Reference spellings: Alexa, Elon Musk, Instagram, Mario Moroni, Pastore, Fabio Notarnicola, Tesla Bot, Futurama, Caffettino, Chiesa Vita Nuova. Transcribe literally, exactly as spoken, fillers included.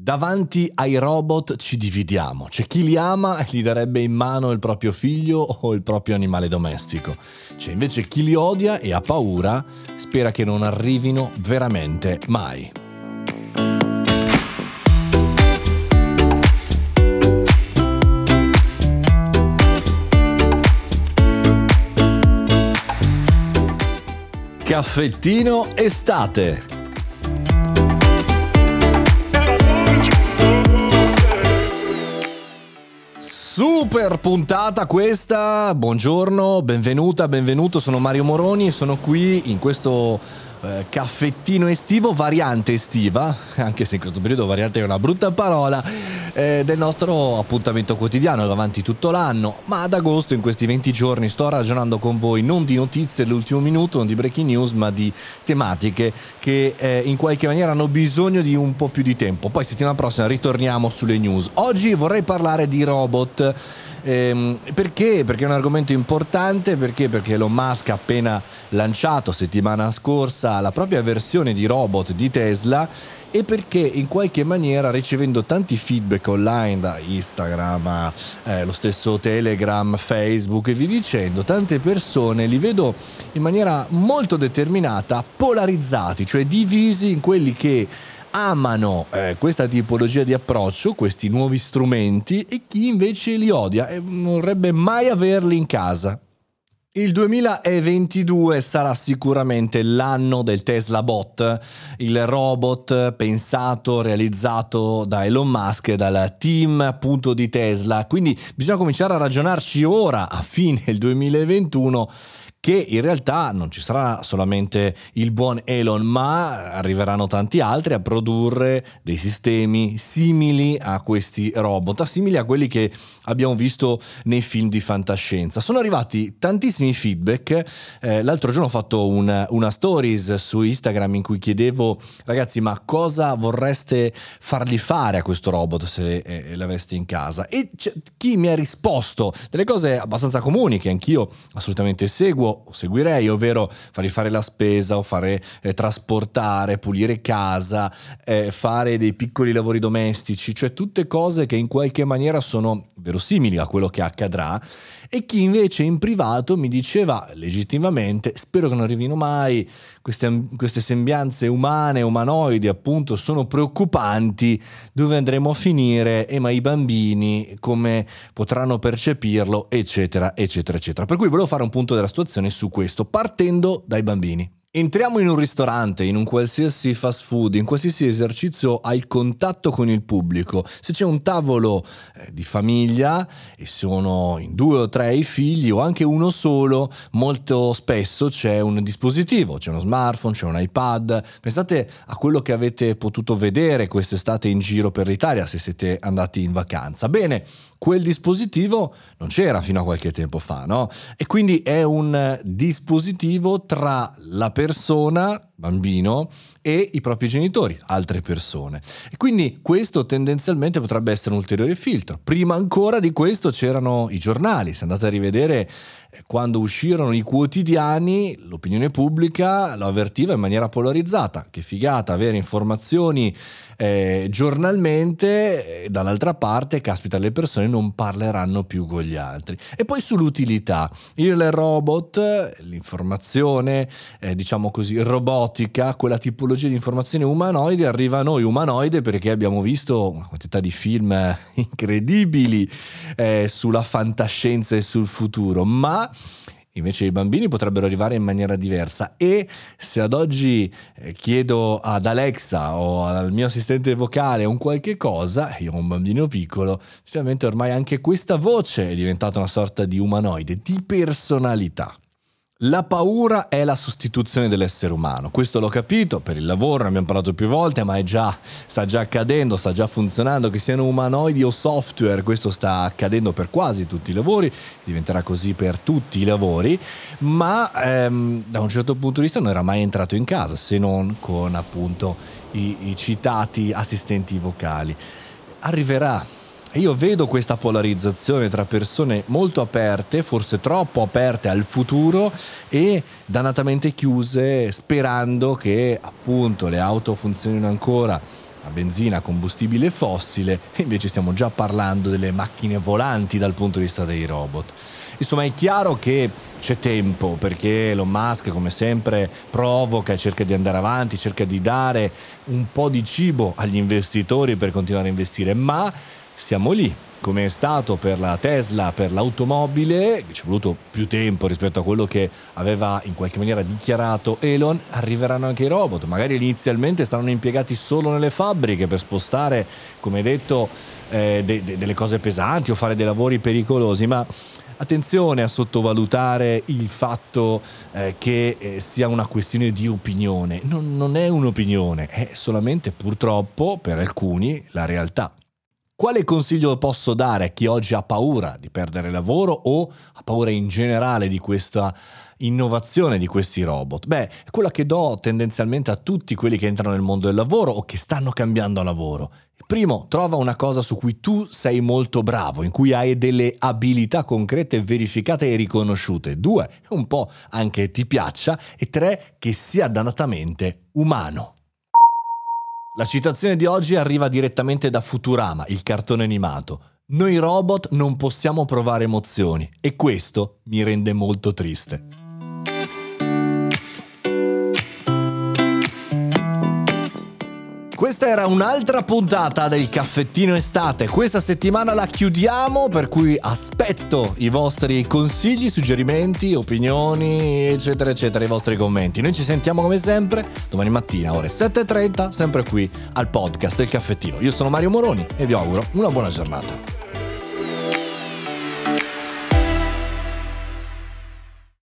Davanti ai robot ci dividiamo, c'è chi li ama e gli darebbe in mano il proprio figlio o il proprio animale domestico, c'è invece chi li odia e ha paura, spera che non arrivino veramente mai. Caffettino estate! Super puntata questa, buongiorno, benvenuta, benvenuto, sono Mario Moroni e sono qui in questo eh, caffettino estivo, variante estiva, anche se in questo periodo variante è una brutta parola, eh, del nostro appuntamento quotidiano davanti tutto l'anno, ma ad agosto in questi venti giorni sto ragionando con voi non di notizie dell'ultimo minuto, non di breaking news, ma di tematiche che eh, in qualche maniera hanno bisogno di un po' più di tempo, poi settimana prossima ritorniamo sulle news. Oggi vorrei parlare di robot. Ehm, perché? Perché è un argomento importante, perché? Perché Elon Musk ha appena lanciato settimana scorsa la propria versione di robot di Tesla e perché in qualche maniera, ricevendo tanti feedback online da Instagram, a, eh, lo stesso Telegram, Facebook e vi dicendo, tante persone li vedo in maniera molto determinata polarizzati, cioè divisi in quelli che amano eh, questa tipologia di approccio, questi nuovi strumenti, e chi invece li odia e non vorrebbe mai averli in casa. Il duemilaventidue sarà sicuramente l'anno del Tesla Bot, il robot pensato, realizzato da Elon Musk e dal team appunto di Tesla, quindi bisogna cominciare a ragionarci ora a fine il duemilaventuno che in realtà non ci sarà solamente il buon Elon, ma arriveranno tanti altri a produrre dei sistemi simili a questi robot, simili a quelli che abbiamo visto nei film di fantascienza. Sono arrivati tantissimi feedback, eh, l'altro giorno ho fatto un, una stories su Instagram in cui chiedevo, ragazzi, ma cosa vorreste fargli fare a questo robot se eh, l'aveste in casa? E chi mi ha risposto delle cose abbastanza comuni che anch'io assolutamente seguo, seguirei, ovvero fargli fare la spesa o fare eh, trasportare, pulire casa, eh, fare dei piccoli lavori domestici, cioè tutte cose che in qualche maniera sono verosimili a quello che accadrà, e chi invece in privato mi diceva legittimamente, spero che non arrivino mai, queste, queste sembianze umane, umanoidi appunto, sono preoccupanti, dove andremo a finire, e eh, ma i bambini come potranno percepirlo, eccetera eccetera eccetera. Per cui volevo fare un punto della situazione su questo, partendo dai bambini. Entriamo in un ristorante, in un qualsiasi fast food, in qualsiasi esercizio al contatto con il pubblico. Se c'è un tavolo eh, di famiglia e sono in due o tre i figli o anche uno solo, molto spesso c'è un dispositivo, c'è uno smartphone, c'è un iPad. Pensate a quello che avete potuto vedere quest'estate in giro per l'Italia se siete andati in vacanza. Bene, quel dispositivo non c'era fino a qualche tempo fa, no? E quindi è un dispositivo tra la persona, bambino, e i propri genitori, altre persone. E quindi questo tendenzialmente potrebbe essere un ulteriore filtro. Prima ancora di questo c'erano i giornali, se andate a rivedere quando uscirono i quotidiani, l'opinione pubblica lo avvertiva in maniera polarizzata. Che figata avere informazioni eh, giornalmente, e dall'altra parte, caspita, le persone non parleranno più con gli altri. E poi sull'utilità, il robot, l'informazione, eh, diciamo così, robotica, quella tipologia di informazione umanoide arriva a noi umanoide perché abbiamo visto una quantità di film incredibili eh, sulla fantascienza e sul futuro, ma invece i bambini potrebbero arrivare in maniera diversa. E se ad oggi chiedo ad Alexa o al mio assistente vocale un qualche cosa, io ho un bambino piccolo, finalmente ormai anche questa voce è diventata una sorta di umanoide, di personalità. La paura è la sostituzione dell'essere umano, questo l'ho capito, per il lavoro ne abbiamo parlato più volte, ma è già, sta già accadendo, sta già funzionando, che siano umanoidi o software, questo sta accadendo per quasi tutti i lavori, diventerà così per tutti i lavori, ma ehm, da un certo punto di vista non era mai entrato in casa, se non con appunto i, i citati assistenti vocali. Arriverà. Io vedo questa polarizzazione tra persone molto aperte, forse troppo aperte al futuro, e dannatamente chiuse, sperando che appunto le auto funzionino ancora, a benzina, combustibile fossile, e invece stiamo già parlando delle macchine volanti dal punto di vista dei robot. Insomma, è chiaro che c'è tempo, perché Elon Musk, come sempre, provoca, cerca di andare avanti, cerca di dare un po' di cibo agli investitori per continuare a investire, ma siamo lì. Come è stato per la Tesla, per l'automobile, ci è voluto più tempo rispetto a quello che aveva in qualche maniera dichiarato Elon, arriveranno anche i robot. Magari inizialmente saranno impiegati solo nelle fabbriche per spostare, come detto, eh, de- de- delle cose pesanti o fare dei lavori pericolosi, ma attenzione a sottovalutare il fatto eh, che eh, sia una questione di opinione. Non, non è un'opinione, è solamente purtroppo per alcuni la realtà. Quale consiglio posso dare a chi oggi ha paura di perdere lavoro o ha paura in generale di questa innovazione di questi robot? Beh, è quella che do tendenzialmente a tutti quelli che entrano nel mondo del lavoro o che stanno cambiando lavoro. Primo, trova una cosa su cui tu sei molto bravo, in cui hai delle abilità concrete, verificate e riconosciute. Due, un po' anche ti piaccia. E tre, che sia dannatamente umano. La citazione di oggi arriva direttamente da Futurama, il cartone animato. Noi robot non possiamo provare emozioni, e questo mi rende molto triste. Questa era un'altra puntata del Caffettino Estate. Questa settimana la chiudiamo, per cui aspetto i vostri consigli, suggerimenti, opinioni, eccetera, eccetera, i vostri commenti. Noi ci sentiamo come sempre domani mattina, ore sette e trenta, sempre qui al podcast del Caffettino. Io sono Mario Moroni e vi auguro una buona giornata.